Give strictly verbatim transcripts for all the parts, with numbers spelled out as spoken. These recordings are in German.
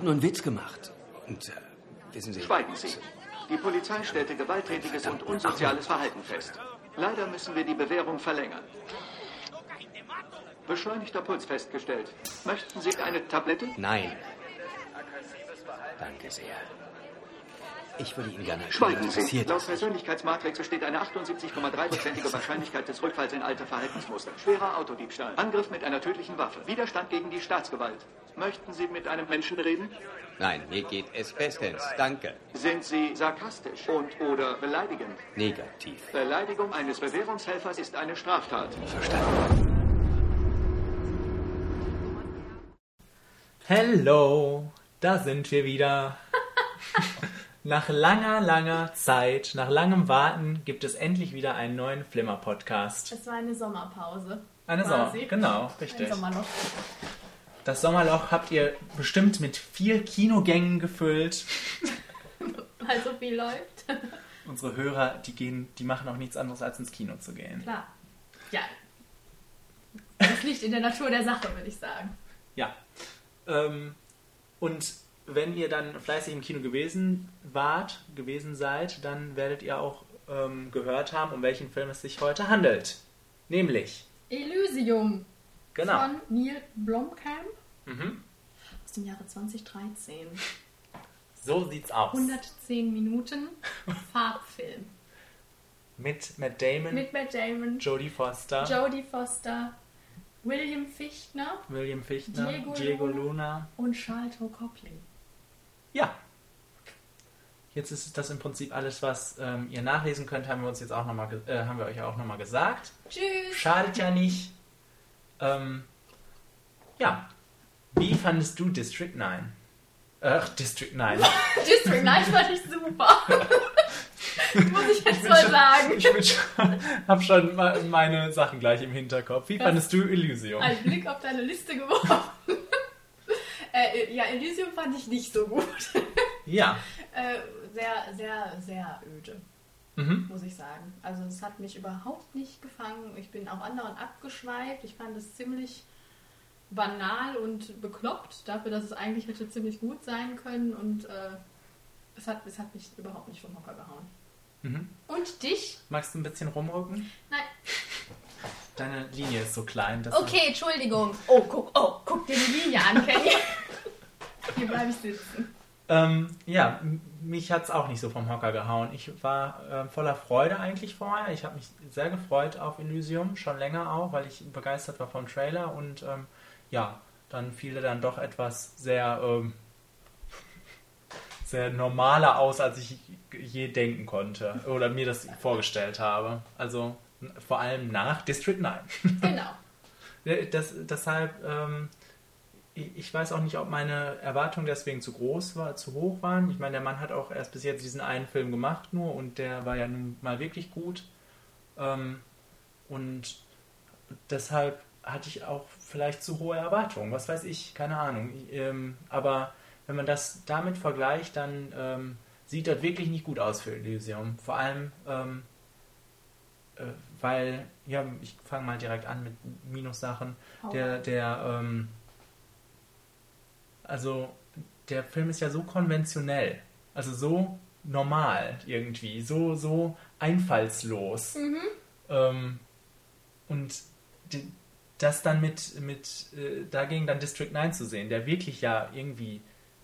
habe nur einen Witz gemacht. Und, äh, wissen Sie... Schweigen Sie. Die Polizei stellte gewalttätiges und unsoziales Verhalten fest. Leider müssen wir die Bewährung verlängern. Beschleunigter Puls festgestellt. Möchten Sie eine Tablette? Nein. Danke sehr. Ich würde Ihnen gerne erklären, was passiert ist. Laut Persönlichkeitsmatrix besteht eine achtundsiebzig Komma drei prozentige Wahrscheinlichkeit des Rückfalls in alte Verhaltensmuster. Schwerer Autodiebstahl. Angriff mit einer tödlichen Waffe. Widerstand gegen die Staatsgewalt. Möchten Sie mit einem Menschen reden? Nein, mir geht es bestens. Danke. Sind Sie sarkastisch und oder beleidigend? Negativ. Beleidigung eines Bewährungshelfers ist eine Straftat. Verstanden. Hello, da sind wir wieder. Nach langer, langer Zeit, nach langem Warten, gibt es endlich wieder einen neuen Flimmer-Podcast. Es war eine Sommerpause. Eine Sommerpause, genau, richtig. Ein Sommerloch. Das Sommerloch habt ihr bestimmt mit vier Kinogängen gefüllt. Weil so viel läuft. Unsere Hörer, die gehen, die machen auch nichts anderes, als ins Kino zu gehen. Klar. Ja. Das liegt in der Natur der Sache, würde ich sagen. Ja. Ähm, und... Wenn ihr dann fleißig im Kino gewesen wart, gewesen seid, dann werdet ihr auch ähm, gehört haben, um welchen Film es sich heute handelt. Nämlich Elysium, genau, von Neil Blomkamp, mhm, aus dem Jahre zwanzig dreizehn. So sieht's aus. hundertzehn Minuten Farbfilm. Mit Matt Damon. Mit Matt Damon. Jodie Foster. Jodie Foster. William Fichtner. William Fichtner. Diego, Diego Luna. Und Sharlto Copley. Ja, jetzt ist das im Prinzip alles, was ähm, ihr nachlesen könnt, haben wir, uns jetzt auch noch mal ge- äh, haben wir euch auch nochmal gesagt. Tschüss! Schadet ja nicht. Ähm, ja, wie fandest du District neun? Ach, District neun. District neun fand ich super. Muss ich jetzt mal sagen. Ich bin schon, hab schon meine Sachen gleich im Hinterkopf. Wie das fandest du Elysium? Ein Blick auf deine Liste geworfen. Äh, ja, Elysium fand ich nicht so gut. Ja. äh, sehr, sehr, sehr öde, mhm, muss ich sagen. Also es hat mich überhaupt nicht gefangen. Ich bin auch anderen abgeschweift. Ich fand es ziemlich banal und bekloppt dafür, dass es eigentlich hätte ziemlich gut sein können. Und äh, es, hat, es hat mich überhaupt nicht vom Hocker gehauen. Mhm. Und dich? Magst du ein bisschen rumrücken? Nein. Deine Linie ist so klein. Dass okay, Entschuldigung. Oh guck, oh, guck dir die Linie an, Kenny. Hier bleibe ich sitzen. Ähm, ja, mich hat es auch nicht so vom Hocker gehauen. Ich war äh, voller Freude eigentlich vorher. Ich habe mich sehr gefreut auf Elysium, schon länger auch, weil ich begeistert war vom Trailer. Und ähm, ja, dann fiel dann doch etwas sehr, ähm, sehr normaler aus, als ich je denken konnte oder mir das vorgestellt habe. Also... Vor allem nach District neun. Genau. Das, deshalb, ähm, ich, ich weiß auch nicht, ob meine Erwartungen deswegen zu groß war, zu hoch waren. Ich meine, der Mann hat auch erst bis jetzt diesen einen Film gemacht nur und der war ja nun mal wirklich gut. Ähm, und deshalb hatte ich auch vielleicht zu hohe Erwartungen. Was weiß ich, keine Ahnung. Ähm, aber wenn man das damit vergleicht, dann ähm, sieht das wirklich nicht gut aus für Elysium. Vor allem... Ähm, weil, ja, ich fange mal direkt an mit Minussachen. Oh. Der, der, ähm, also, der Film ist ja so konventionell, also so normal irgendwie, so, so einfallslos. Mhm. Ähm, und die, das dann mit, mit äh, dagegen dann District neun zu sehen, der wirklich ja irgendwie,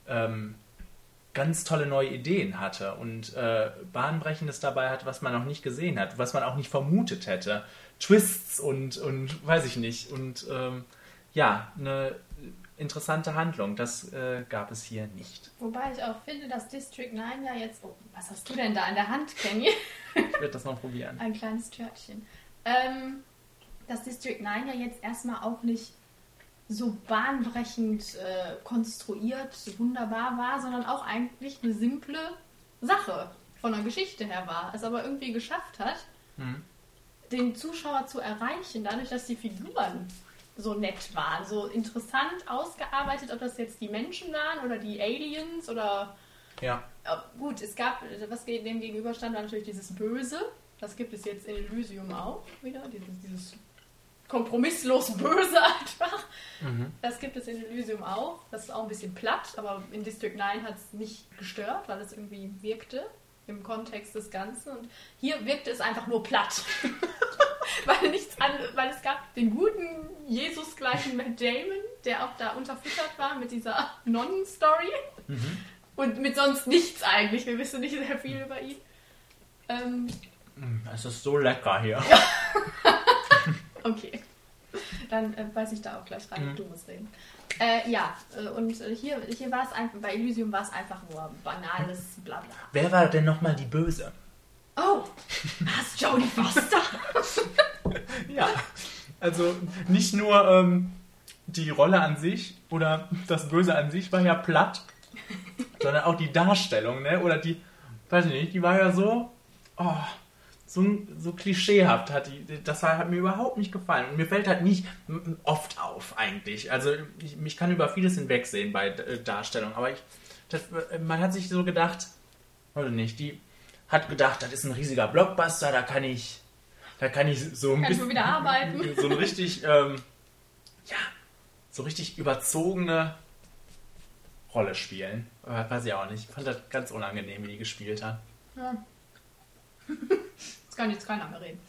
ähm, ganz tolle neue Ideen hatte und äh, Bahnbrechendes dabei hat, was man noch nicht gesehen hat, was man auch nicht vermutet hätte. Twists und, und weiß ich nicht. Und ähm, ja, eine interessante Handlung, das äh, gab es hier nicht. Wobei ich auch finde, dass District neun ja jetzt... Oh, was hast du denn da an der Hand, Kenny? Ich werde das noch probieren. Ein kleines Törtchen. Ähm, dass District neun ja jetzt erstmal auch nicht... so bahnbrechend äh, konstruiert, wunderbar war, sondern auch eigentlich eine simple Sache von der Geschichte her war. Es aber irgendwie geschafft hat, mhm, den Zuschauer zu erreichen, dadurch, dass die Figuren so nett waren, so interessant ausgearbeitet, ob das jetzt die Menschen waren oder die Aliens oder... Ja. Gut, es gab, was dem gegenüberstand, war natürlich dieses Böse. Das gibt es jetzt in Elysium auch wieder, dieses, dieses kompromisslos Böse einfach. Mhm. Das gibt es in Elysium auch. Das ist auch ein bisschen platt, aber in District neun hat es nicht gestört, weil es irgendwie wirkte im Kontext des Ganzen. Und hier wirkte es einfach nur platt. weil, nichts an, weil es gab den guten Jesus-gleichen Matt Damon, der auch da unterfüttert war mit dieser Nonnen-Story. Mhm. Und mit sonst nichts eigentlich. Wir wissen nicht sehr viel über ihn. Ähm, es ist so lecker hier. Okay. Dann äh, weiß ich da auch gleich rein, mhm. dummes Reden. Äh, ja, äh, und äh, hier, hier war es einfach, bei Elysium war es einfach nur banales Blabla. Wer war denn nochmal die Böse? Oh, was, Jodie Foster? Ja, also nicht nur ähm, die Rolle an sich oder das Böse an sich war ja platt, sondern auch die Darstellung, ne? Oder die, weiß ich nicht, die war ja so... Oh, So, so klischeehaft hat die, das hat mir überhaupt nicht gefallen. Und mir fällt halt nicht oft auf, eigentlich. Also, ich, ich kann über vieles hinwegsehen bei Darstellung, aber ich, das, man hat sich so gedacht, oder nicht, die hat gedacht, das ist ein riesiger Blockbuster, da kann ich, da kann ich so ein kann bisschen, ich wieder arbeiten. So ein richtig, ähm, ja, so richtig überzogene Rolle spielen. Weiß ich auch nicht. Ich fand das ganz unangenehm, wie die gespielt hat. Ja. Jetzt kann jetzt keiner mehr reden.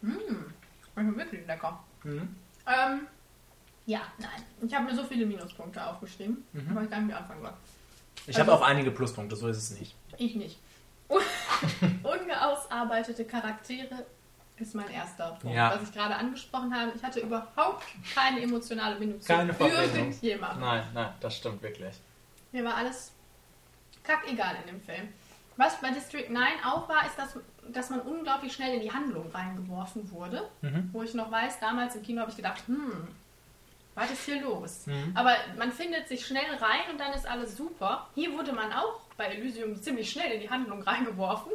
Mmh, ich bin wirklich lecker. Mhm. Ähm, ja, nein. Ich habe mir so viele Minuspunkte aufgeschrieben, mhm. aber ich gar nicht mehr anfangen wollte. Ich also, habe auch einige Pluspunkte, so ist es nicht. Ich nicht. Ungeausarbeitete Charaktere ist mein erster Punkt, ja. was ich gerade angesprochen habe. Ich hatte überhaupt keine emotionale Bindung zu irgendjemandem. Nein, nein, das stimmt wirklich. Mir war alles kackegal in dem Film. Was bei District neun auch war, ist, dass, dass man unglaublich schnell in die Handlung reingeworfen wurde. Mhm. Wo ich noch weiß, damals im Kino habe ich gedacht, hm, was ist hier los? Mhm. Aber man findet sich schnell rein und dann ist alles super. Hier wurde man auch bei Elysium ziemlich schnell in die Handlung reingeworfen.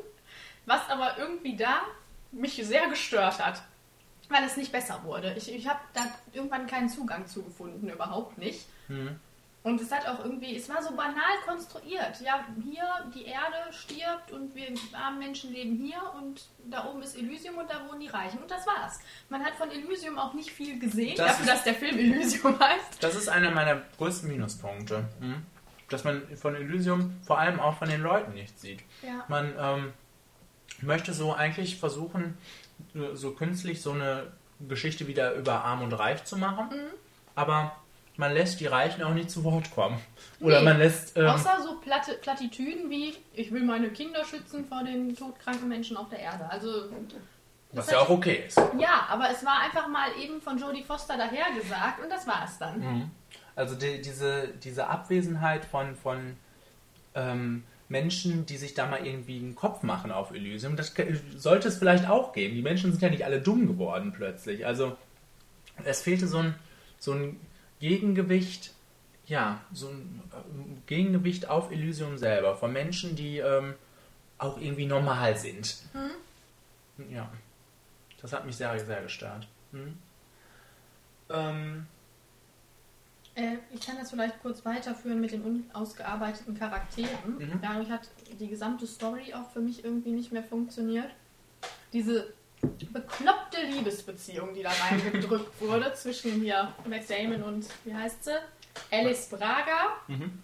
Was aber irgendwie da mich sehr gestört hat. Weil es nicht besser wurde. Ich, ich habe da irgendwann keinen Zugang zu gefunden, überhaupt nicht. Mhm. Und es hat auch irgendwie, es war so banal konstruiert. Ja, hier die Erde stirbt und wir armen Menschen leben hier und da oben ist Elysium und da wohnen die Reichen und das war's. Man hat von Elysium auch nicht viel gesehen, das dafür, ist, dass der Film Elysium heißt. Das ist einer meiner größten Minuspunkte, mhm. dass man von Elysium vor allem auch von den Leuten nichts sieht. Ja. Man ähm, möchte so eigentlich versuchen, so künstlich so eine Geschichte wieder über Arm und Reich zu machen, mhm. aber... Man lässt die Reichen auch nicht zu Wort kommen. Oder nee, man lässt... Ähm, außer so Platte, Plattitüden wie, ich will meine Kinder schützen vor den todkranken Menschen auf der Erde. Also was ja auch okay ist. Ja, aber es war einfach mal eben von Jodie Foster dahergesagt und das war es dann. Mhm. Also die, diese, diese Abwesenheit von, von ähm, Menschen, die sich da mal irgendwie einen Kopf machen auf Elysium, das sollte es vielleicht auch geben. Die Menschen sind ja nicht alle dumm geworden plötzlich. Also es fehlte so ein... So ein Gegengewicht, ja, so ein Gegengewicht auf Elysium selber, von Menschen, die ähm, auch irgendwie normal sind. Hm? Ja, das hat mich sehr, sehr gestört. Hm? Ähm. Äh, ich kann das vielleicht kurz weiterführen mit den unausgearbeiteten Charakteren. Mhm. Dadurch hat die gesamte Story auch für mich irgendwie nicht mehr funktioniert. Diese bekloppte Liebesbeziehung, die da reingedrückt wurde zwischen hier Matt Damon und, wie heißt sie? Alice Braga. Mhm.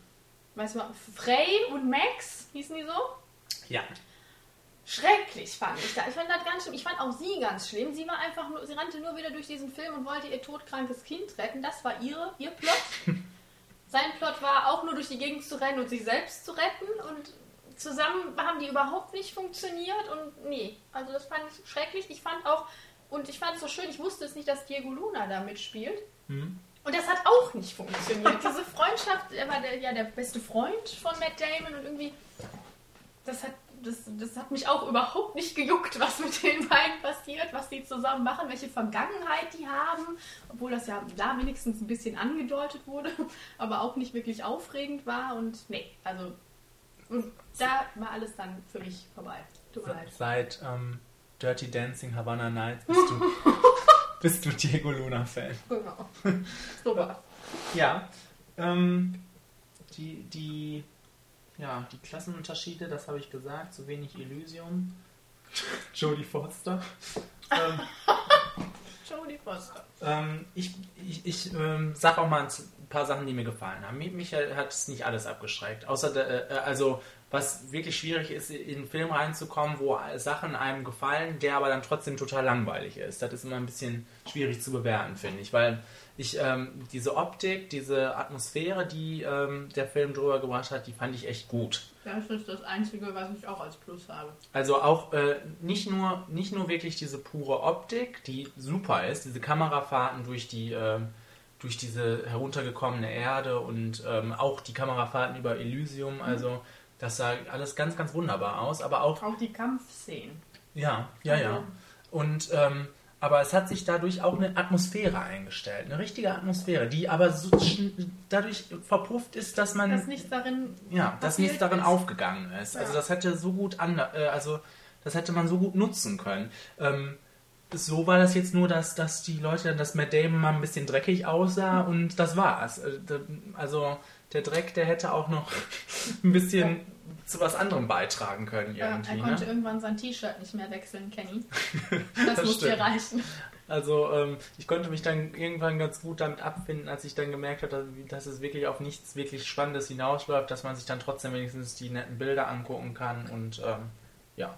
Weißt du mal, Frey und Max, hießen die so? Ja. Schrecklich fand ich das. Ich fand das ganz schlimm. Ich fand auch sie ganz schlimm. Sie war einfach nur, sie rannte nur wieder durch diesen Film und wollte ihr todkrankes Kind retten. Das war ihre, ihr Plot. Sein Plot war auch nur durch die Gegend zu rennen und sich selbst zu retten und zusammen haben die überhaupt nicht funktioniert und nee, also das fand ich schrecklich. Ich fand auch, und ich fand es so schön, ich wusste es nicht, dass Diego Luna da mitspielt. Mhm. Und das hat auch nicht funktioniert. Diese Freundschaft, er war der, ja der beste Freund von Matt Damon und irgendwie, das hat, das, das hat mich auch überhaupt nicht gejuckt, was mit den beiden passiert, was die zusammen machen, welche Vergangenheit die haben, obwohl das ja da wenigstens ein bisschen angedeutet wurde, aber auch nicht wirklich aufregend war und nee, also und da war alles dann für mich vorbei. Tut mir leid. Seit ähm, Dirty Dancing Havana Nights bist du, bist du Diego Luna-Fan. Genau. Super. Ja. Ähm, die, die, ja, die Klassenunterschiede, das habe ich gesagt. Zu wenig Elysium. Jodie Foster. Ähm, Jodie ähm, ich, ich, ich ähm, sag auch mal ein paar Sachen, die mir gefallen haben. Mich hat es nicht alles abgeschreckt. Außer, der, äh, also, was wirklich schwierig ist, in einen Film reinzukommen, wo Sachen einem gefallen, der aber dann trotzdem total langweilig ist. Das ist immer ein bisschen schwierig zu bewerten, finde ich, weil ich ähm, diese Optik, diese Atmosphäre, die ähm, der Film drüber gebracht hat, die fand ich echt gut. Das ist das Einzige, was ich auch als Plus habe. Also auch äh, nicht nur nicht nur wirklich diese pure Optik, die super ist, diese Kamerafahrten durch die äh, durch diese heruntergekommene Erde und ähm, auch die Kamerafahrten über Elysium, also mhm. das sah alles ganz, ganz wunderbar aus, aber auch... Auch die Kampfszenen. Ja, ja, ja. Und, ähm, aber es hat sich dadurch auch eine Atmosphäre eingestellt, eine richtige Atmosphäre, die aber so schn- dadurch verpufft ist, dass man... Dass nichts darin... Ja, dass nichts darin ist. aufgegangen ist. Ja. Also das hätte so gut... An, äh, also das hätte man so gut nutzen können. Ähm, so war das jetzt nur, dass, dass die Leute, dass Matt Damon mal ein bisschen dreckig aussah und das war's. Also... Der Dreck, der hätte auch noch ein bisschen ja. zu was anderem beitragen können. Irgendwie, er konnte ne? irgendwann sein T-Shirt nicht mehr wechseln, Kenny. Das, das muss stimmt. dir reichen. Also ähm, ich konnte mich dann irgendwann ganz gut damit abfinden, als ich dann gemerkt habe, dass, dass es wirklich auf nichts wirklich Spannendes hinausläuft, dass man sich dann trotzdem wenigstens die netten Bilder angucken kann. Und ähm, ja.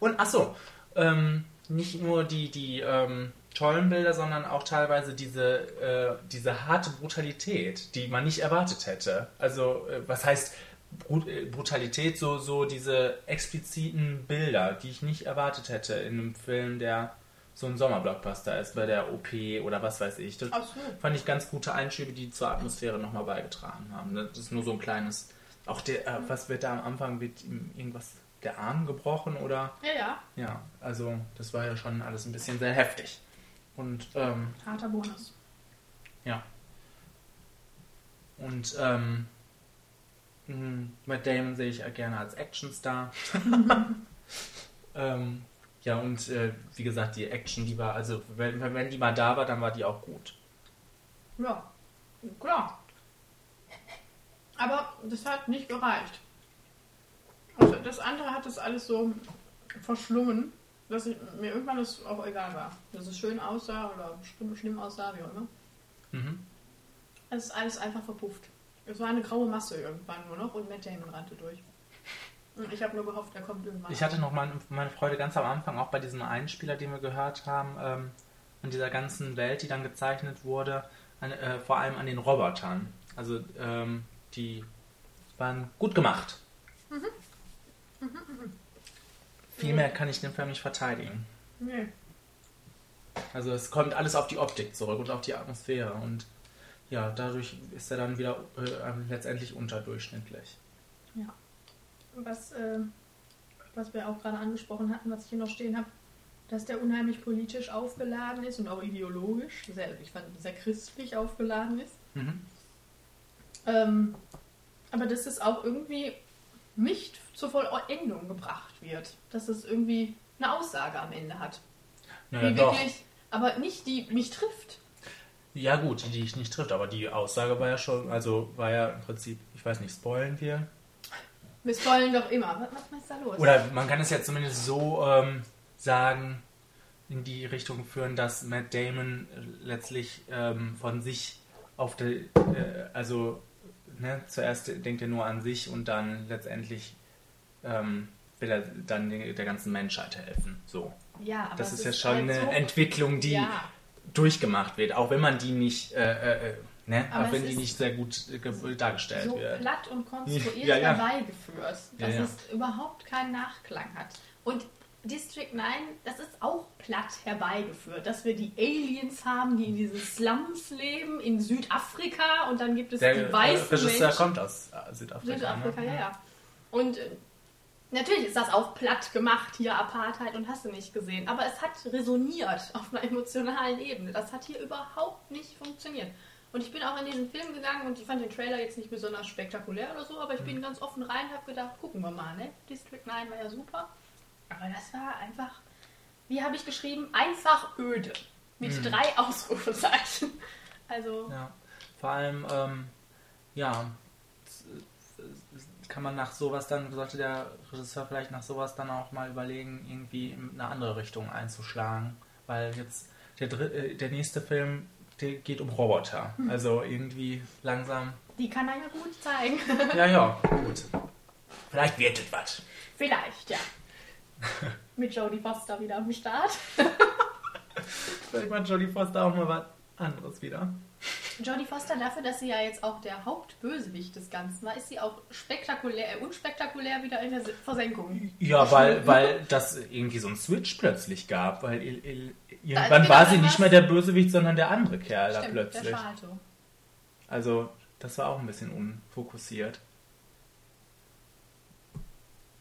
Und achso, ähm, nicht nur die... die ähm, tollen Bilder, sondern auch teilweise diese, äh, diese harte Brutalität, die man nicht erwartet hätte. Also, äh, was heißt Brut- äh, Brutalität? So, so diese expliziten Bilder, die ich nicht erwartet hätte in einem Film, der so ein Sommerblockbuster ist, bei der O P oder was weiß ich. Das Absolut. Fand ich ganz gute Einschübe, die zur Atmosphäre nochmal beigetragen haben. Das ist nur so ein kleines... Auch der, äh, was wird da am Anfang? Wird irgendwas... der Arm gebrochen oder... Ja, ja. Ja, also das war ja schon alles ein bisschen sehr heftig. Und, ähm, harter Bonus. Ja. Und ähm, Matt Damon sehe ich gerne als Actionstar. ähm, ja, und äh, wie gesagt, die Action, die war, also wenn, wenn die mal da war, dann war die auch gut. Ja, klar. Aber das hat nicht gereicht. Also das andere hat das alles so verschlungen. Dass ich, mir irgendwann das auch egal war. Dass es schön aussah oder schlimm, schlimm aussah, wie auch immer. Mhm. Es ist alles einfach verpufft. Es war eine graue Masse irgendwann nur noch und Matt Damon rannte durch. Und ich habe nur gehofft, er kommt irgendwann. Ich hatte noch meine, meine Freude ganz am Anfang, auch bei diesem Einspieler, den wir gehört haben, ähm, an dieser ganzen Welt, die dann gezeichnet wurde, an, äh, vor allem an den Robotern. Also ähm, die waren gut gemacht. Mhm. Mhm, mhm. Viel mehr kann ich den Film nicht verteidigen. Nee. Also es kommt alles auf die Optik zurück und auf die Atmosphäre. Und ja, dadurch ist er dann wieder äh, letztendlich unterdurchschnittlich. Ja. Was, äh, was wir auch gerade angesprochen hatten, was ich hier noch stehen habe, dass der unheimlich politisch aufgeladen ist und auch ideologisch, sehr, ich fand, sehr christlich aufgeladen ist. Mhm. Ähm, aber das ist auch irgendwie... nicht zur Vollendung gebracht wird. Dass es irgendwie eine Aussage am Ende hat. Naja, die wirklich, aber nicht die mich trifft. Ja gut, die ich nicht trifft, aber die Aussage war ja schon, also war ja im Prinzip, ich weiß nicht, spoilen wir? Wir spoilen doch immer. Was ist da los? Oder man kann es ja zumindest so ähm, sagen, in die Richtung führen, dass Matt Damon letztlich ähm, von sich auf der, äh, also Ne, zuerst denkt er nur an sich und dann letztendlich ähm, will er dann der ganzen Menschheit helfen. So. Ja, aber das ist ja schon halt eine so Entwicklung, die ja. durchgemacht wird, auch wenn man die nicht, äh, äh, ne, aber auch wenn die nicht sehr gut äh, dargestellt so wird. So platt und konstruiert ja, ja. dabei geführt, dass ja, ja. es überhaupt keinen Nachklang hat. Und District neun, das ist auch platt herbeigeführt, dass wir die Aliens haben, die in diesen Slums leben, in Südafrika und dann gibt es der, die weißen der Regisseur Menschen. kommt aus Südafrika. Südafrika, ne? ja, ja. Und äh, natürlich ist das auch platt gemacht, hier Apartheid und hast du nicht gesehen, aber es hat resoniert auf einer emotionalen Ebene. Das hat hier überhaupt nicht funktioniert. Und ich bin auch in diesen Film gegangen und ich fand den Trailer jetzt nicht besonders spektakulär oder so, aber ich bin mhm. ganz offen rein und habe gedacht, gucken wir mal, ne? District neun war ja super. Aber das war einfach, wie habe ich geschrieben, einfach öde. Mit hm. drei Ausrufezeichen. Also. Ja. Vor allem, ähm, ja, kann man nach sowas dann, sollte der Regisseur vielleicht nach sowas dann auch mal überlegen, irgendwie in eine andere Richtung einzuschlagen. Weil jetzt Der, dritte, der nächste Film, der geht um Roboter. Also irgendwie langsam... Die kann er ja gut zeigen. Ja, ja, gut. Vielleicht wird es was. Vielleicht, ja. Mit Jodie Foster wieder am Start. Vielleicht macht Jodie Foster auch mal was anderes wieder. Jodie Foster, dafür, dass sie ja jetzt auch der Hauptbösewicht des Ganzen war, ist sie auch spektakulär, äh, unspektakulär wieder in der Versenkung. Ja, weil, weil das irgendwie so einen Switch plötzlich gab. Weil il, il, irgendwann da, war sie nicht mehr der Bösewicht, sondern der andere Kerl. Stimmt, da plötzlich. Der Sharlto. Also, das war auch ein bisschen unfokussiert.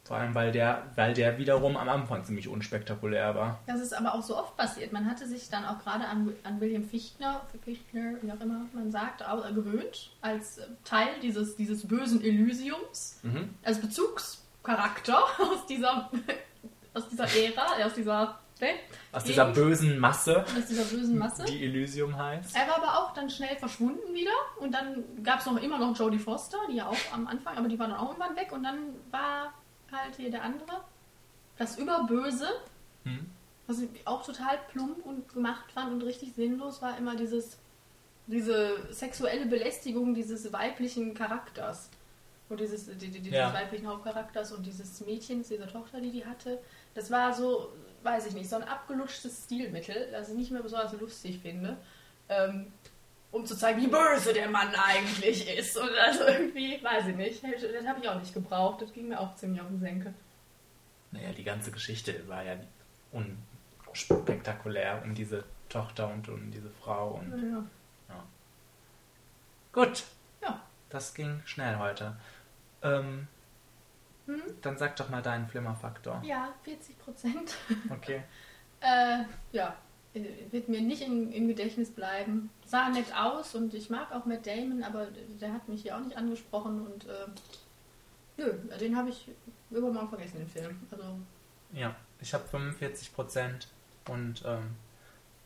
Vor allem, weil der, weil der wiederum am Anfang ziemlich unspektakulär war. Das ist aber auch so oft passiert. Man hatte sich dann auch gerade an, an William Fichtner, Fichtner, wie auch immer man sagt, gewöhnt, als Teil dieses, dieses bösen Elysiums, mhm. als Bezugscharakter aus dieser, aus dieser Ära, aus dieser... Ne? Aus Gegen, dieser bösen Masse. Aus dieser bösen Masse. Die Elysium heißt. Er war aber auch dann schnell verschwunden wieder. Und dann gab es noch immer noch Jodie Foster, die ja auch am Anfang, aber die war dann auch irgendwann weg. Und dann war halt hier der andere, das Überböse, hm. was ich auch total plump und gemacht fand und richtig sinnlos, war immer dieses diese sexuelle Belästigung dieses weiblichen Charakters. Und dieses, die, die, dieses ja. weiblichen Hauptcharakters und dieses Mädchens, dieser Tochter, die die hatte. Das war so... weiß ich nicht, so ein abgelutschtes Stilmittel, das ich nicht mehr besonders lustig finde, ähm, um zu zeigen, wie böse der Mann eigentlich ist. Und also irgendwie, weiß ich nicht, das habe ich auch nicht gebraucht. Das ging mir auch ziemlich auf den Senkel. Naja, die ganze Geschichte war ja unspektakulär um diese Tochter und um diese Frau. Und, ja. Ja. Gut. Ja. Das ging schnell heute. Ähm... Hm? Dann sag doch mal deinen Flimmerfaktor. Ja, vierzig Prozent. Okay. äh, ja, wird mir nicht in, im Gedächtnis bleiben. Sah nett aus und ich mag auch Matt Damon, aber der hat mich hier auch nicht angesprochen und äh, nö, den habe ich übermorgen vergessen, den Film. Also. Ja, ich habe fünfundvierzig Prozent und ähm,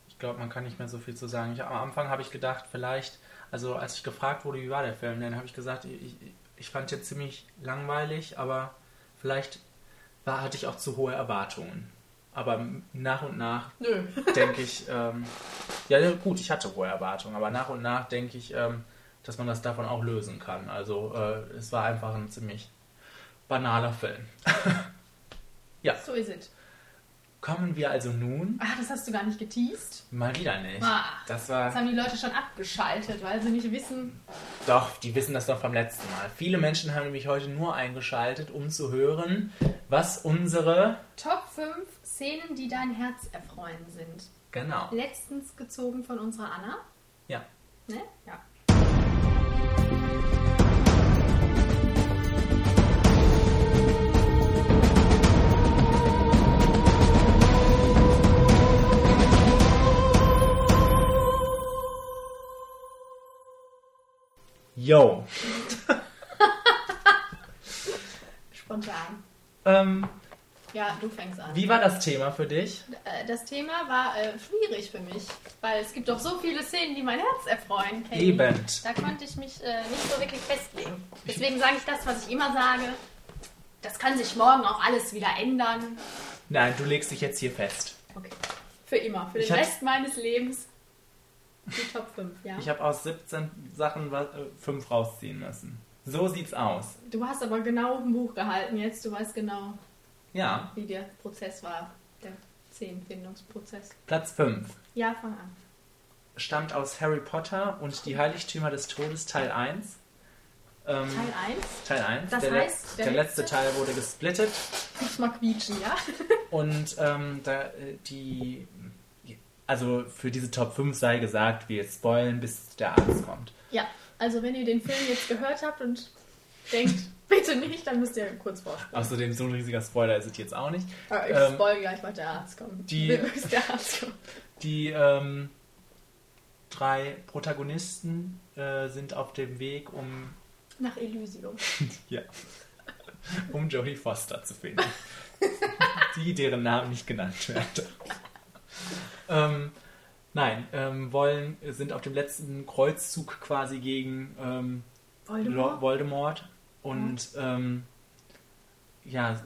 ich glaube, man kann nicht mehr so viel zu sagen. Ich, am Anfang habe ich gedacht, vielleicht, also als ich gefragt wurde, wie war der Film, dann habe ich gesagt, ich, ich Ich fand den ziemlich langweilig, aber vielleicht war, hatte ich auch zu hohe Erwartungen. Aber nach und nach Nö. denke ich, ähm, ja gut, ich hatte hohe Erwartungen, aber nach und nach denke ich, ähm, dass man das davon auch lösen kann. Also äh, es war einfach ein ziemlich banaler Film. Ja. So ist es. Kommen wir also nun... Ach, das hast du gar nicht geteased? Mal wieder nicht. Ach, das war... Das haben die Leute schon abgeschaltet, weil sie nicht wissen... Doch, die wissen das doch vom letzten Mal. Viele Menschen haben nämlich heute nur eingeschaltet, um zu hören, was unsere... Top fünf Szenen, die dein Herz erfreuen sind. Genau. Letztens gezogen von unserer Anna. Ja. Ne? Ja. Yo. Spontan. Ähm, ja, du fängst an. Wie war das Thema für dich? Das Thema war äh, schwierig für mich, weil es gibt doch so viele Szenen, die mein Herz erfreuen. Kenny. Eben. Da konnte ich mich äh, nicht so wirklich festlegen. Deswegen sage ich das, was ich immer sage. Das kann sich morgen auch alles wieder ändern. Nein, du legst dich jetzt hier fest. Okay. Für immer, für den ich Rest hab... meines Lebens. Die Top fünf, ja. Ich habe aus siebzehn Sachen fünf rausziehen müssen. So sieht's aus. Du hast aber genau im Buch gehalten jetzt. Du weißt genau, ja. wie der Prozess war. Der zehn-Findungsprozess. Platz fünf. Ja, fang an. Stammt aus Harry Potter und die Heiligtümer des Todes, Teil eins. Ähm, Teil eins? Teil eins. Das der heißt, le- der letzte Teil wurde gesplittet. Muss mal quietschen, ja. Und ähm, da, die... Also für diese Top fünf sei gesagt, wir spoilen, bis der Arzt kommt. Ja, also wenn ihr den Film jetzt gehört habt und denkt, bitte nicht, dann müsst ihr kurz vorspulen. Außerdem, so ein riesiger Spoiler ist es jetzt auch nicht. Aber ich ähm, spoil gleich, weil der Arzt kommt. Die, bis der Arzt kommt. Die ähm, drei Protagonisten äh, sind auf dem Weg, um... Nach Elysium. Ja. Um Jodie Foster zu finden. Die, deren Namen nicht genannt werden. Ähm, nein, ähm, wollen, sind auf dem letzten Kreuzzug quasi gegen ähm, Voldemort. Lo- Voldemort und mhm. ähm, ja,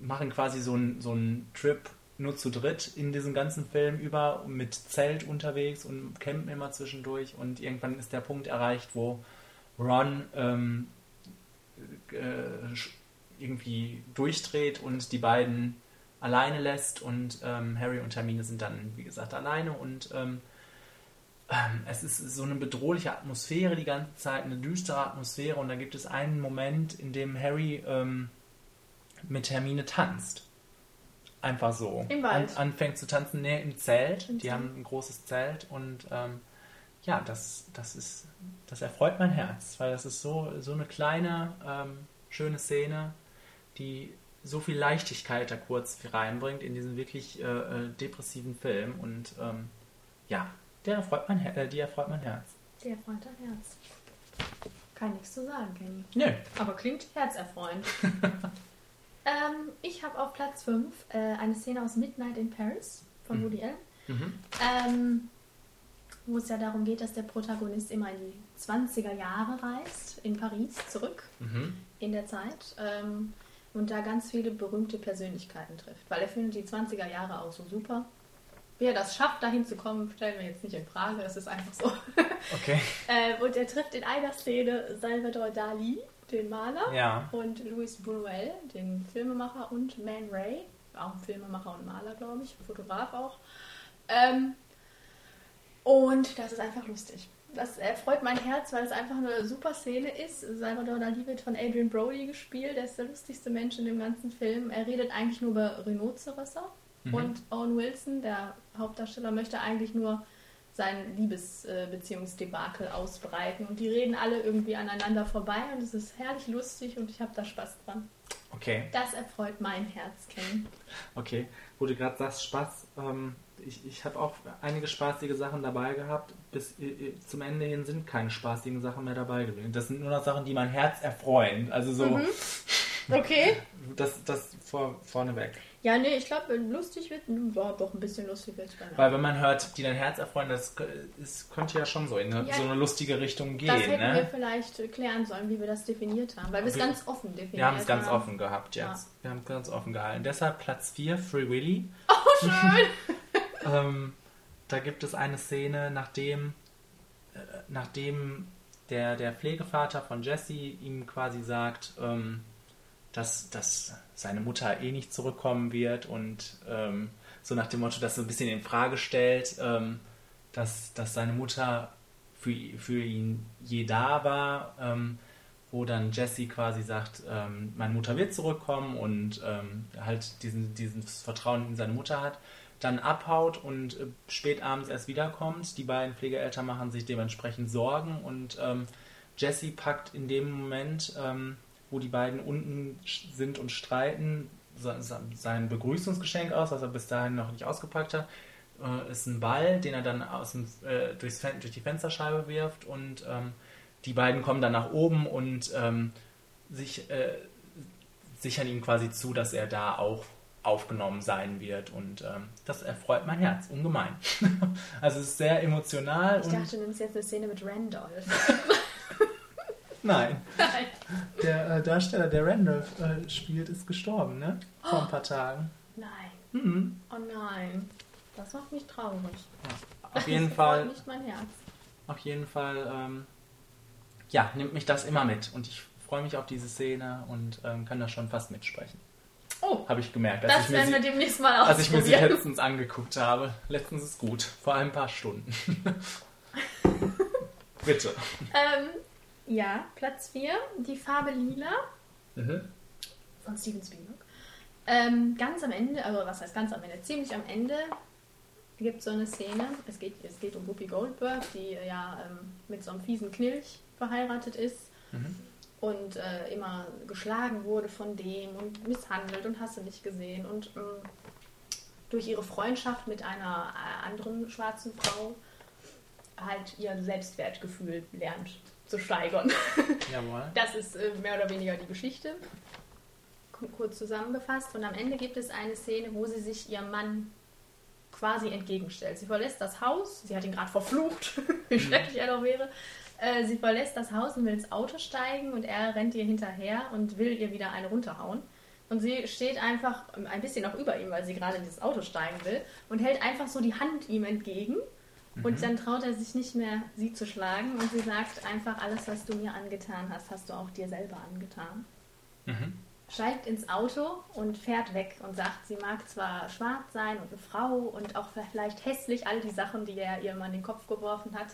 machen quasi so einen so einen Trip nur zu dritt in diesem ganzen Film über, mit Zelt unterwegs und campen immer zwischendurch, und irgendwann ist der Punkt erreicht, wo Ron ähm, äh, irgendwie durchdreht und die beiden alleine lässt, und ähm, Harry und Hermine sind dann, wie gesagt, alleine, und ähm, es ist so eine bedrohliche Atmosphäre die ganze Zeit, eine düstere Atmosphäre, und dann gibt es einen Moment, in dem Harry ähm, mit Hermine tanzt. Einfach so. Im Wald. An, anfängt zu tanzen, nee, im Zelt. Im die Zelt. Haben ein großes Zelt, und ähm, ja, das, das ist, das erfreut mein Herz, weil das ist so, so eine kleine, ähm, schöne Szene, die so viel Leichtigkeit da kurz reinbringt in diesen wirklich äh, depressiven Film, und ähm, ja, der erfreut mein, Her- äh, die erfreut mein Herz. Die erfreut dein Herz. Kann nichts zu sagen, Kenny. Nö. Aber klingt herzerfreuend. Ähm, ich habe auf Platz fünf äh, eine Szene aus Midnight in Paris von Woody Allen, mhm. ähm, wo es ja darum geht, dass der Protagonist immer in die zwanziger Jahre reist, in Paris zurück, mhm. in der Zeit, ähm, und da ganz viele berühmte Persönlichkeiten trifft, weil er findet die zwanziger Jahre auch so super. Wie er das schafft, dahin zu kommen, stellen wir jetzt nicht in Frage, das ist einfach so. Okay. ähm, und er trifft in einer Szene Salvador Dali, den Maler, ja. und Louis Buñuel, den Filmemacher, und Man Ray, auch ein Filmemacher und Maler, glaube ich, Fotograf auch. Ähm, und das ist einfach lustig. Das erfreut mein Herz, weil es einfach eine super Szene ist. Salvador Dali wird von Adrian Brody gespielt, der ist der lustigste Mensch in dem ganzen Film. Er redet eigentlich nur über Rhinozerosse, mhm. und Owen Wilson, der Hauptdarsteller, möchte eigentlich nur sein Liebesbeziehungsdebakel ausbreiten. Und die reden alle irgendwie aneinander vorbei, und es ist herrlich lustig, und ich habe da Spaß dran. Okay. Das erfreut mein Herz, Ken. Okay, wo du gerade sagst, Spaß. Ähm, ich ich habe auch einige spaßige Sachen dabei gehabt. Bis äh, zum Ende hin sind keine spaßigen Sachen mehr dabei gewesen. Das sind nur noch Sachen, die mein Herz erfreuen. Also so... Mhm. Okay. Das, das vor, vorneweg. Ja, nee, ich glaube, lustig wird, war doch ein bisschen lustig wird. Weil wenn man hört, die dein Herz erfreuen, das ist, könnte ja schon so in eine, ja, so eine lustige Richtung gehen. Das hätten, ne? wir vielleicht klären sollen, wie wir das definiert haben, weil wir es ganz offen definiert haben. Wir haben es ganz offen gehabt jetzt. Ja. Wir haben es ganz offen gehalten. Deshalb Platz vier, Free Willy. Oh, schön! ähm, da gibt es eine Szene, nachdem, äh, nachdem der, der Pflegevater von Jesse ihm quasi sagt, ähm, Dass, dass seine Mutter eh nicht zurückkommen wird, und ähm, so nach dem Motto, dass so ein bisschen in Frage stellt, ähm, dass, dass seine Mutter für, für ihn je da war, ähm, wo dann Jesse quasi sagt, ähm, meine Mutter wird zurückkommen, und ähm, halt diesen, dieses Vertrauen in seine Mutter hat, dann abhaut und äh, spät abends erst wiederkommt. Die beiden Pflegeeltern machen sich dementsprechend Sorgen, und ähm, Jesse packt in dem Moment... Ähm, wo die beiden unten sind und streiten, sein Begrüßungsgeschenk aus, was er bis dahin noch nicht ausgepackt hat, ist ein Ball, den er dann aus dem, äh, durchs Fen- durch die Fensterscheibe wirft, und ähm, die beiden kommen dann nach oben und ähm, sich, äh, sichern ihm quasi zu, dass er da auch aufgenommen sein wird, und ähm, das erfreut mein Herz ungemein. Also es ist sehr emotional. Ich dachte, und du nimmst jetzt eine Szene mit Randolph. Nein. Nein. Der äh, Darsteller, der Randolph äh, spielt, ist gestorben, ne? Vor ein paar Tagen. Nein. Mhm. Oh nein. Das macht mich traurig. Ja. Auf jeden das Fall. Nicht mein Herz. Auf jeden Fall, ähm, ja, nimmt mich das immer mit. Und ich freue mich auf diese Szene und ähm, kann da schon fast mitsprechen. Oh. Habe ich gemerkt. Als das ich werden mir sie, wir demnächst mal ausprobieren. Als ich mir sie letztens angeguckt habe. Letztens ist gut. Vor ein paar Stunden. Bitte. Ähm. Ja, Platz vier, Die Farbe Lila, mhm. von Steven Spielberg. Ähm, ganz am Ende, also was heißt ganz am Ende, ziemlich am Ende gibt es so eine Szene, es geht, es geht um Whoopi Goldberg, die ja ähm, mit so einem fiesen Knilch verheiratet ist, mhm. und äh, immer geschlagen wurde von dem und misshandelt und hast du nicht gesehen, und ähm, durch ihre Freundschaft mit einer anderen schwarzen Frau halt ihr Selbstwertgefühl lernt zu steigern. Jawohl. Das ist äh, mehr oder weniger die Geschichte. K- kurz zusammengefasst. Und am Ende gibt es eine Szene, wo sie sich ihrem Mann quasi entgegenstellt. Sie verlässt das Haus, sie hat ihn gerade verflucht, wie schrecklich er doch wäre. Äh, sie verlässt das Haus und will ins Auto steigen, und er rennt ihr hinterher und will ihr wieder eine runterhauen. Und sie steht einfach ein bisschen auch über ihm, weil sie gerade in das Auto steigen will und hält einfach so die Hand ihm entgegen. Mhm. Und dann traut er sich nicht mehr, sie zu schlagen. Und sie sagt einfach, alles, was du mir angetan hast, hast du auch dir selber angetan. Mhm. Steigt ins Auto und fährt weg und sagt, sie mag zwar schwarz sein und eine Frau und auch vielleicht hässlich, all die Sachen, die er ihr mal in den Kopf geworfen hat.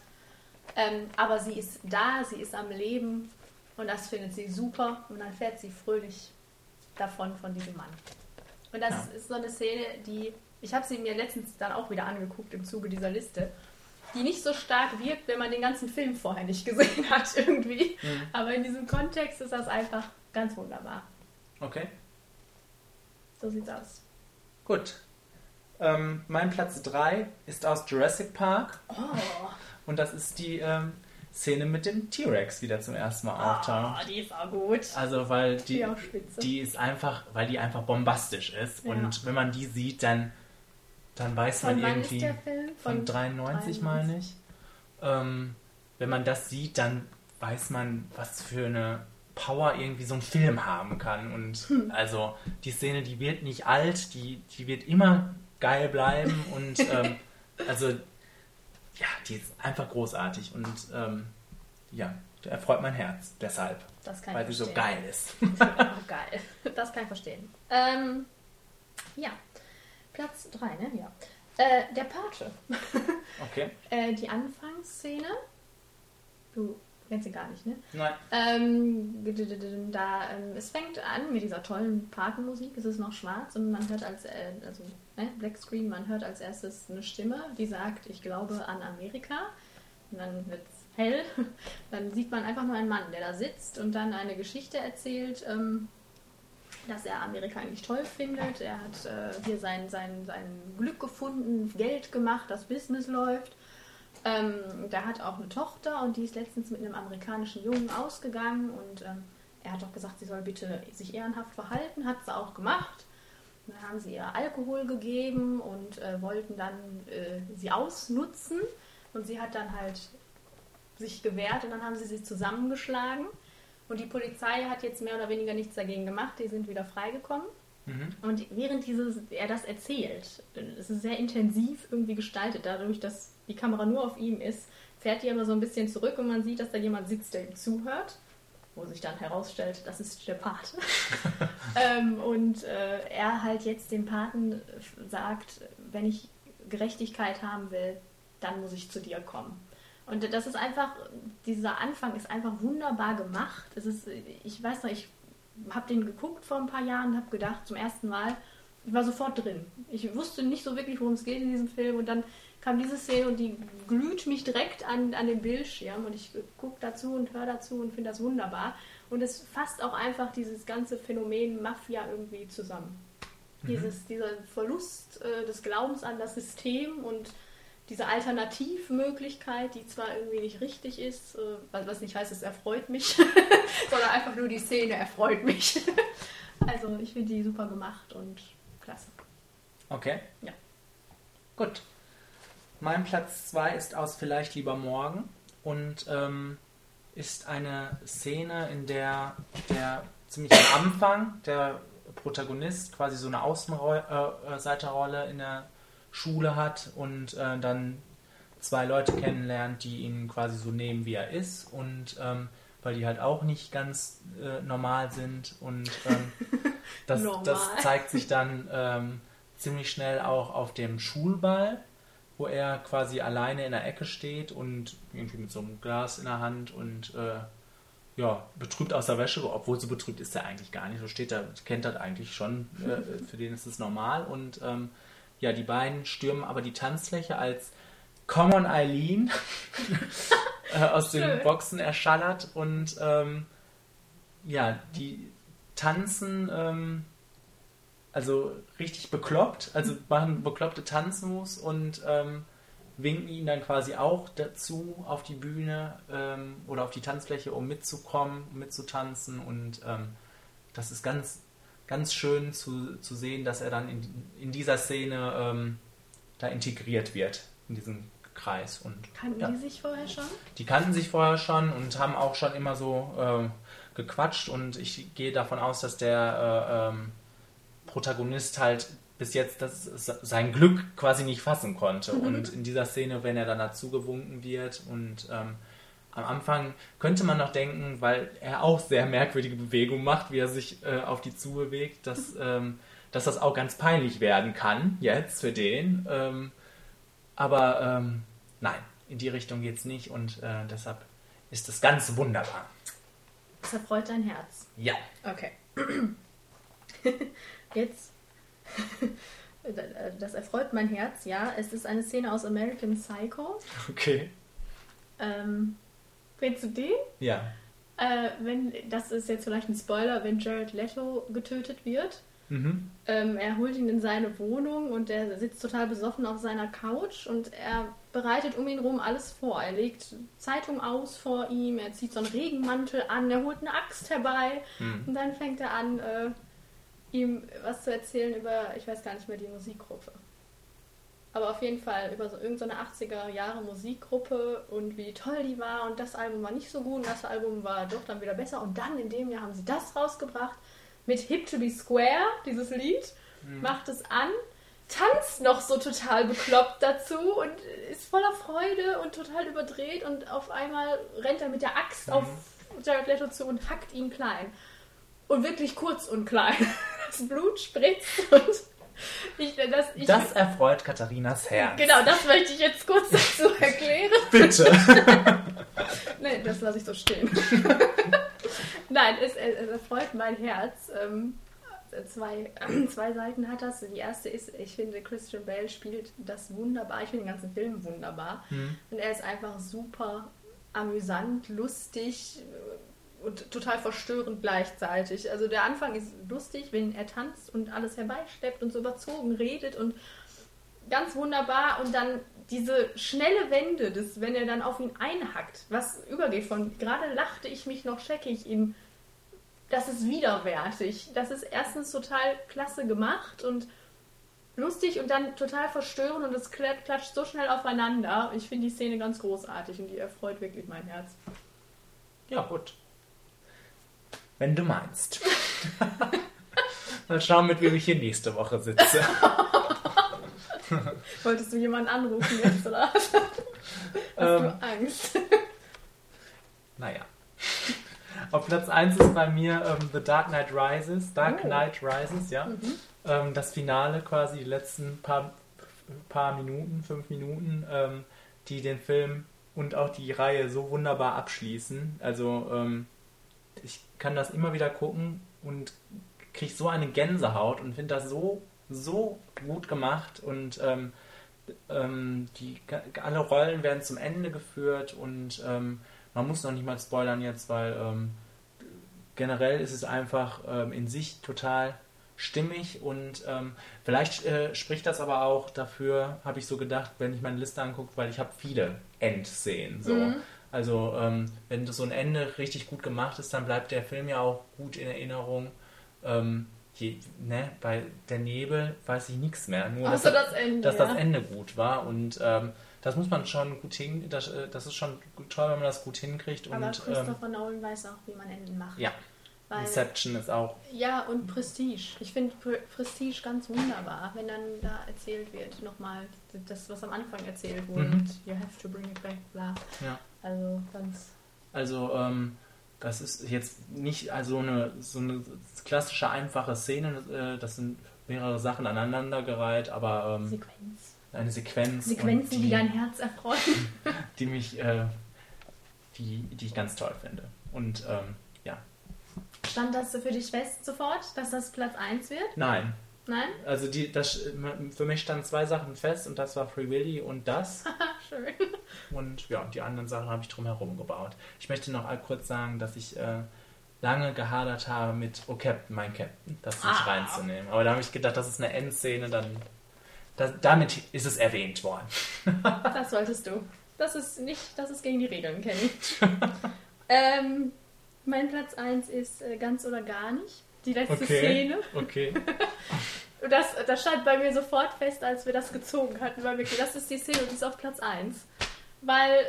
Ähm, aber sie ist da, sie ist am Leben und das findet sie super. Und dann fährt sie fröhlich davon, von diesem Mann. Und das ja. ist so eine Szene, die, ich habe sie mir letztens dann auch wieder angeguckt im Zuge dieser Liste, die nicht so stark wirkt, wenn man den ganzen Film vorher nicht gesehen hat irgendwie. Mhm. Aber in diesem Kontext ist das einfach ganz wunderbar. Okay. So sieht's aus. Gut. Ähm, mein Platz drei ist aus Jurassic Park. Oh. Und das ist die ähm, Szene mit dem T-Rex, die da zum ersten Mal auftaucht. Ah, die ist auch gut. Also, weil die, die, auch spitze. die ist einfach, weil die einfach bombastisch ist. Ja. Und wenn man die sieht, dann, dann weiß von man irgendwie. Ist der Film? Von, von dreiundneunzig, dreiundneunzig meine ich. Ähm, wenn man das sieht, dann weiß man, was für eine Power irgendwie so ein Film haben kann. Und hm. also die Szene, die wird nicht alt, die, die wird immer geil bleiben. Und ähm, also. Ja, die ist einfach großartig und ähm, ja, erfreut mein Herz deshalb, das kann weil sie so geil ist. Das ist auch geil, das kann ich verstehen. Ähm, ja, Platz drei, ne? Ja. Äh, der Pate. Okay. äh, die Anfangsszene, du kennst sie gar nicht, ne? Nein. Ähm, da, ähm, es fängt an mit dieser tollen Patenmusik, es ist noch schwarz und man hört als, äh, also Black Screen, man hört als erstes eine Stimme, die sagt, ich glaube an Amerika. Und dann wird es hell. Dann sieht man einfach nur einen Mann, der da sitzt und dann eine Geschichte erzählt, dass er Amerika eigentlich toll findet. Er hat hier sein, sein, sein Glück gefunden, Geld gemacht, das Business läuft. Der hat auch eine Tochter und die ist letztens mit einem amerikanischen Jungen ausgegangen. Und er hat auch gesagt, sie soll bitte sich ehrenhaft verhalten, hat sie auch gemacht. Dann haben sie ihr Alkohol gegeben und äh, wollten dann äh, sie ausnutzen. Und sie hat dann halt sich gewehrt und dann haben sie sie zusammengeschlagen. Und die Polizei hat jetzt mehr oder weniger nichts dagegen gemacht. Die sind wieder freigekommen. Mhm. Und während dieses, er das erzählt, es ist sehr intensiv irgendwie gestaltet, dadurch, dass die Kamera nur auf ihm ist, fährt die immer so ein bisschen zurück und man sieht, dass da jemand sitzt, der ihm zuhört. Wo sich dann herausstellt, das ist der Pate. ähm, und äh, er halt jetzt dem Paten sagt, wenn ich Gerechtigkeit haben will, dann muss ich zu dir kommen. Und das ist einfach, dieser Anfang ist einfach wunderbar gemacht. Es ist, ich weiß noch, ich habe den geguckt vor ein paar Jahren und habe gedacht, zum ersten Mal, ich war sofort drin. Ich wusste nicht so wirklich, worum es geht in diesem Film und dann kam diese Szene und die glüht mich direkt an, an den Bildschirm und ich gucke dazu und höre dazu und finde das wunderbar. Und es fasst auch einfach dieses ganze Phänomen Mafia irgendwie zusammen. Mhm. Dieses, dieser Verlust äh, des Glaubens an das System und diese Alternativmöglichkeit, die zwar irgendwie nicht richtig ist, äh, was nicht heißt, es erfreut mich, sondern einfach nur die Szene erfreut mich. Also ich finde die super gemacht und klasse. Okay. Ja. Gut. Mein Platz zwei ist aus Vielleicht lieber morgen und ähm, ist eine Szene, in der der ziemlich am Anfang der Protagonist quasi so eine Außenseiterrolle äh, in der Schule hat und äh, dann zwei Leute kennenlernt, die ihn quasi so nehmen, wie er ist und ähm, weil die halt auch nicht ganz äh, normal sind und ähm, das, das zeigt sich dann ähm, ziemlich schnell auch auf dem Schulball, wo er quasi alleine in der Ecke steht und irgendwie mit so einem Glas in der Hand und äh, ja, betrübt aus der Wäsche, obwohl so betrübt ist er eigentlich gar nicht, so steht er, kennt er eigentlich schon, äh, für den ist es normal und ähm, ja, die beiden stürmen aber die Tanzfläche als Come on Eileen äh, aus den Boxen erschallert und ähm, ja, die tanzen ähm, also richtig bekloppt, also machen bekloppte Tanzmoves und ähm, winken ihn dann quasi auch dazu auf die Bühne ähm, oder auf die Tanzfläche, um mitzukommen, um mitzutanzen und ähm, das ist ganz, ganz schön zu, zu sehen, dass er dann in, in dieser Szene ähm, da integriert wird, in diesen Kreis. Und kannten ja, die sich vorher schon? Die kannten sich vorher schon und haben auch schon immer so äh, gequatscht und ich gehe davon aus, dass der äh, ähm, Protagonist halt bis jetzt das, sein Glück quasi nicht fassen konnte. Und in dieser Szene, wenn er dann dazu gewunken wird und ähm, am Anfang könnte man noch denken, weil er auch sehr merkwürdige Bewegungen macht, wie er sich äh, auf die zubewegt, dass, ähm, dass das auch ganz peinlich werden kann jetzt für den. Ähm, aber ähm, nein, in die Richtung geht's nicht und äh, deshalb ist das ganz wunderbar. Zerfreut dein Herz? Ja. Okay. Jetzt... Das erfreut mein Herz, ja. Es ist eine Szene aus American Psycho. Okay. Ähm, kennst du den? Ja. Äh, wenn, das ist jetzt vielleicht ein Spoiler, wenn Jared Leto getötet wird. Mhm. Ähm, er holt ihn in seine Wohnung und er sitzt total besoffen auf seiner Couch und er bereitet um ihn rum alles vor. Er legt Zeitung aus vor ihm, er zieht so einen Regenmantel an, er holt eine Axt herbei mhm. und dann fängt er an... Äh, ihm was zu erzählen über, ich weiß gar nicht mehr die Musikgruppe. Aber auf jeden Fall über so irgendeine achtziger Jahre Musikgruppe und wie toll die war und das Album war nicht so gut und das Album war doch dann wieder besser und dann in dem Jahr haben sie das rausgebracht mit Hip to be Square, dieses Lied, mhm. macht es an, tanzt noch so total bekloppt dazu und ist voller Freude und total überdreht und auf einmal rennt er mit der Axt mhm. auf Jared Leto zu und hackt ihn klein. Und wirklich kurz und klein. Das Blut spritzt und ich, das, ich, das erfreut Katharinas Herz. Genau, das möchte ich jetzt kurz dazu erklären. Bitte. Nein, das lasse ich so stehen. Nein, es, es erfreut mein Herz. Zwei, zwei Seiten hat das. Die erste ist, ich finde, Christian Bale spielt das wunderbar. Ich finde den ganzen Film wunderbar. Hm. Und er ist einfach super amüsant, lustig, und total verstörend gleichzeitig. Also der Anfang ist lustig, wenn er tanzt und alles herbeischleppt und so überzogen redet und ganz wunderbar. Und dann diese schnelle Wende, das, wenn er dann auf ihn einhackt, was übergeht von, gerade lachte ich mich noch, checke ich ihn. Das ist widerwärtig. Das ist erstens total klasse gemacht und lustig und dann total verstörend und es klatscht so schnell aufeinander. Ich finde die Szene ganz großartig und die erfreut wirklich mein Herz. Ja, gut. Wenn du meinst. Mal schauen, mit wem ich hier nächste Woche sitze. Wolltest du jemanden anrufen jetzt, oder? Hast ähm, du Angst? Naja. Auf Platz eins ist bei mir ähm, The Dark Knight Rises. Dark oh. Knight Rises, ja. Mhm. Ähm, das Finale quasi, die letzten paar, paar Minuten, fünf Minuten, ähm, die den Film und auch die Reihe so wunderbar abschließen. Also, ähm, ich kann das immer wieder gucken und kriege so eine Gänsehaut und finde das so, so gut gemacht und ähm, ähm, die, alle Rollen werden zum Ende geführt und ähm, man muss noch nicht mal spoilern jetzt, weil ähm, generell ist es einfach ähm, in sich total stimmig und ähm, vielleicht äh, spricht das aber auch dafür, habe ich so gedacht, wenn ich meine Liste angucke, weil ich habe viele Endszenen, so. Mhm. Also ähm, wenn das so ein Ende richtig gut gemacht ist, dann bleibt der Film ja auch gut in Erinnerung. Ähm, je, ne, bei Der Nebel weiß ich nichts mehr, nur also dass, das Ende, dass ja. das Ende gut war. Und ähm, das muss man schon gut hin, das, das ist schon toll, wenn man das gut hinkriegt. Aber und, Christopher ähm, Nolan weiß auch, wie man Enden macht. Ja, weil, Inception ist auch... Ja, und Prestige. Ich finde Prestige ganz wunderbar, wenn dann da erzählt wird, nochmal das, was am Anfang erzählt wurde, mhm. you have to bring it back, bla. Ja. Also ganz. Also ähm, das ist jetzt nicht also eine so eine klassische einfache Szene. Das sind mehrere Sachen aneinandergereiht, aber ähm, Sequenz. Eine Sequenz. Sequenzen, die, die dein Herz erfreuen. Die mich, äh, die, die ich ganz toll finde. Und ähm, ja. Stand das für dich fest sofort, dass das Platz eins wird? Nein. Nein? Also die, das, für mich standen zwei Sachen fest und das war Free Willy und das. Schön. Und ja, die anderen Sachen habe ich drumherum gebaut. Ich möchte noch kurz sagen, dass ich äh, lange gehadert habe mit Oh Captain, mein Captain, das nicht ah. reinzunehmen. Aber da habe ich gedacht, das ist eine Endszene, dann das, damit ist es erwähnt worden. Das solltest du. Das ist nicht, das ist gegen die Regeln, Kenny. ähm, mein Platz eins ist äh, ganz oder gar nicht. Die letzte okay, Szene. Okay. Das, das stand bei mir sofort fest, als wir das gezogen hatten. Weil wirklich, das ist die Szene und die ist auf Platz eins. Weil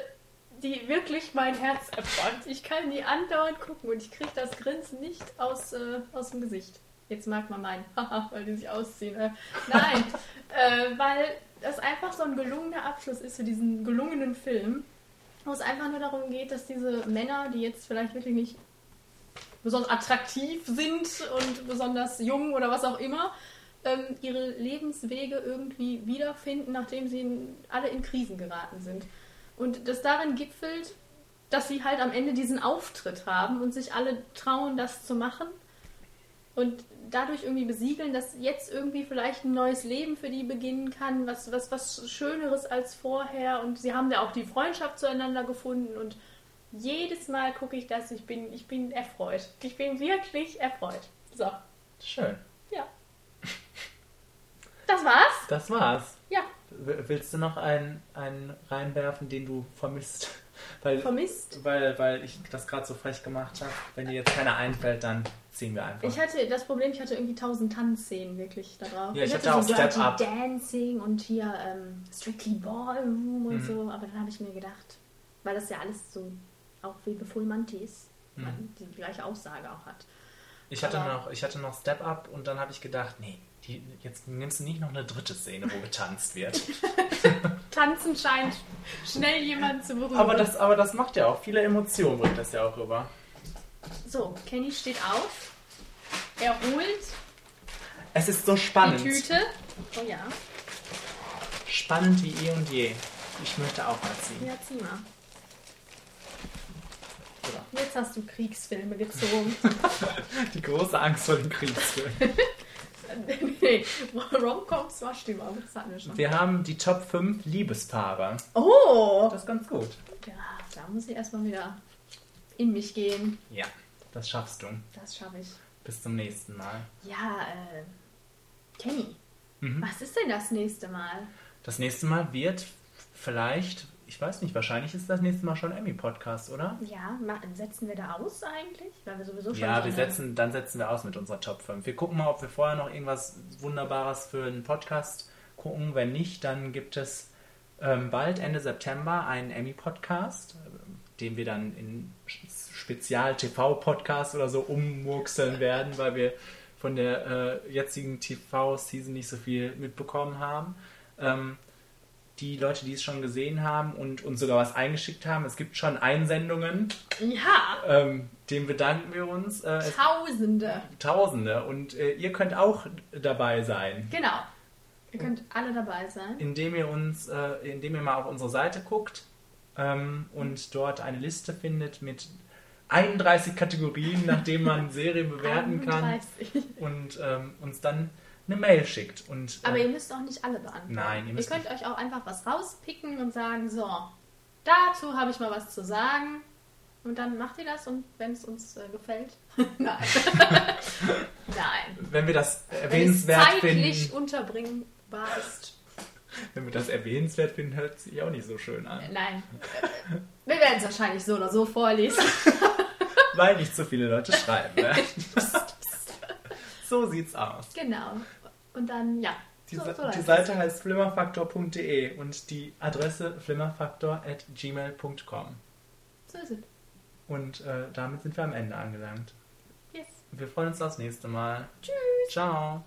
die wirklich mein Herz erfreut. Ich kann die andauernd gucken und ich kriege das Grinsen nicht aus, äh, aus dem Gesicht. jetzt mag man meinen, weil die sich ausziehen. Äh, nein, äh, weil das einfach so ein gelungener Abschluss ist für diesen gelungenen Film, wo es einfach nur darum geht, dass diese Männer, die jetzt vielleicht wirklich nicht besonders attraktiv sind und besonders jung oder was auch immer, ähm, ihre Lebenswege irgendwie wiederfinden, nachdem sie in, alle in Krisen geraten sind. Und das darin gipfelt, dass sie halt am Ende diesen Auftritt haben und sich alle trauen, das zu machen und dadurch irgendwie besiegeln, dass jetzt irgendwie vielleicht ein neues Leben für die beginnen kann, was, was, was Schöneres als vorher, und sie haben ja auch die Freundschaft zueinander gefunden, und jedes Mal gucke ich das, ich bin, ich bin erfreut. Ich bin wirklich erfreut. So. Schön. Ja. Das war's? Das war's. Ja. Willst du noch einen, einen reinwerfen, den du vermisst? Weil, vermisst? Weil, weil ich das gerade so frech gemacht habe. Wenn dir jetzt keiner einfällt, dann ziehen wir einfach. Ich hatte das Problem, ich hatte irgendwie tausend Tanzszenen wirklich da drauf. Ja, ich, ich hatte, hatte auch so Step Up. Dancing und hier ähm, Strictly Ballroom und mhm. so. Aber dann habe ich mir gedacht, weil das ja alles so auch wie Full Monty ist, mhm. die gleiche Aussage auch hat. Ich hatte, noch, ich hatte noch Step Up und dann habe ich gedacht, nee, die, jetzt nimmst du nicht noch eine dritte Szene, wo getanzt wird. Tanzen scheint schnell jemand zu berühren. Aber das, aber das macht ja auch viele Emotionen, bringt das ja auch rüber. So, Kenny steht auf. Er holt. Es ist so spannend. Die Tüte. Oh ja. Spannend wie eh und je. Ich möchte auch mal ziehen. Ja, zieh mal. Ja. Jetzt hast du Kriegsfilme gezogen. Die große Angst vor den Kriegsfilmen. Nee, Romcoms war stimmt, aber das hatten wir schon. Wir haben die Top fünf Liebespaare. Oh! Das ist ganz gut. Ja, da muss ich erstmal wieder in mich gehen. Ja, das schaffst du. Das schaffe ich. Bis zum nächsten Mal. Ja, äh, Kenny, mhm. was ist denn das nächste Mal? Das nächste Mal wird vielleicht, ich weiß nicht, wahrscheinlich ist das nächste Mal schon Emmy-Podcast, oder? Ja, setzen wir da aus eigentlich? Weil wir sowieso schon ja, wir setzen, dann setzen wir aus mit unserer Top fünf. Wir gucken mal, ob wir vorher noch irgendwas Wunderbares für einen Podcast gucken. Wenn nicht, dann gibt es ähm, bald Ende September einen Emmy-Podcast, den wir dann in Spezial-T V-Podcast oder so ummurkseln werden, weil wir von der äh, jetzigen T V-Season nicht so viel mitbekommen haben. Ähm, die Leute, die es schon gesehen haben und uns sogar was eingeschickt haben. Es gibt schon Einsendungen. Ja. Ähm, dem bedanken wir uns. Äh, Tausende. Tausende. Und äh, ihr könnt auch dabei sein. Genau. Ihr könnt und, alle dabei sein. Indem ihr uns, äh, indem ihr mal auf unsere Seite guckt ähm, und dort eine Liste findet mit einunddreißig Kategorien, nach denen man Serien bewerten einunddreißig kann. Und ähm, uns dann eine Mail schickt. Und, aber äh, ihr müsst auch nicht alle beantworten. Nein, ihr müsst Ihr könnt nicht. Euch auch einfach was rauspicken und sagen, so, dazu habe ich mal was zu sagen. Und dann macht ihr das, und wenn es uns äh, gefällt, nein. Nein. Wenn wir das erwähnenswert wenn finden. Zeitlich unterbringbar ist. Wenn wir das erwähnenswert finden, hört es sich auch nicht so schön an. Nein. Wir werden es wahrscheinlich so oder so vorlesen. Weil nicht so viele Leute schreiben. Ne? So sieht's aus. Genau. Und dann, ja. Die, so, so die Seite heißt flimmerfaktor punkt de und die Adresse flimmerfaktor at gmail punkt com. So ist es. Und äh, damit sind wir am Ende angelangt. Yes. Wir freuen uns aufs nächste Mal. Tschüss. Ciao.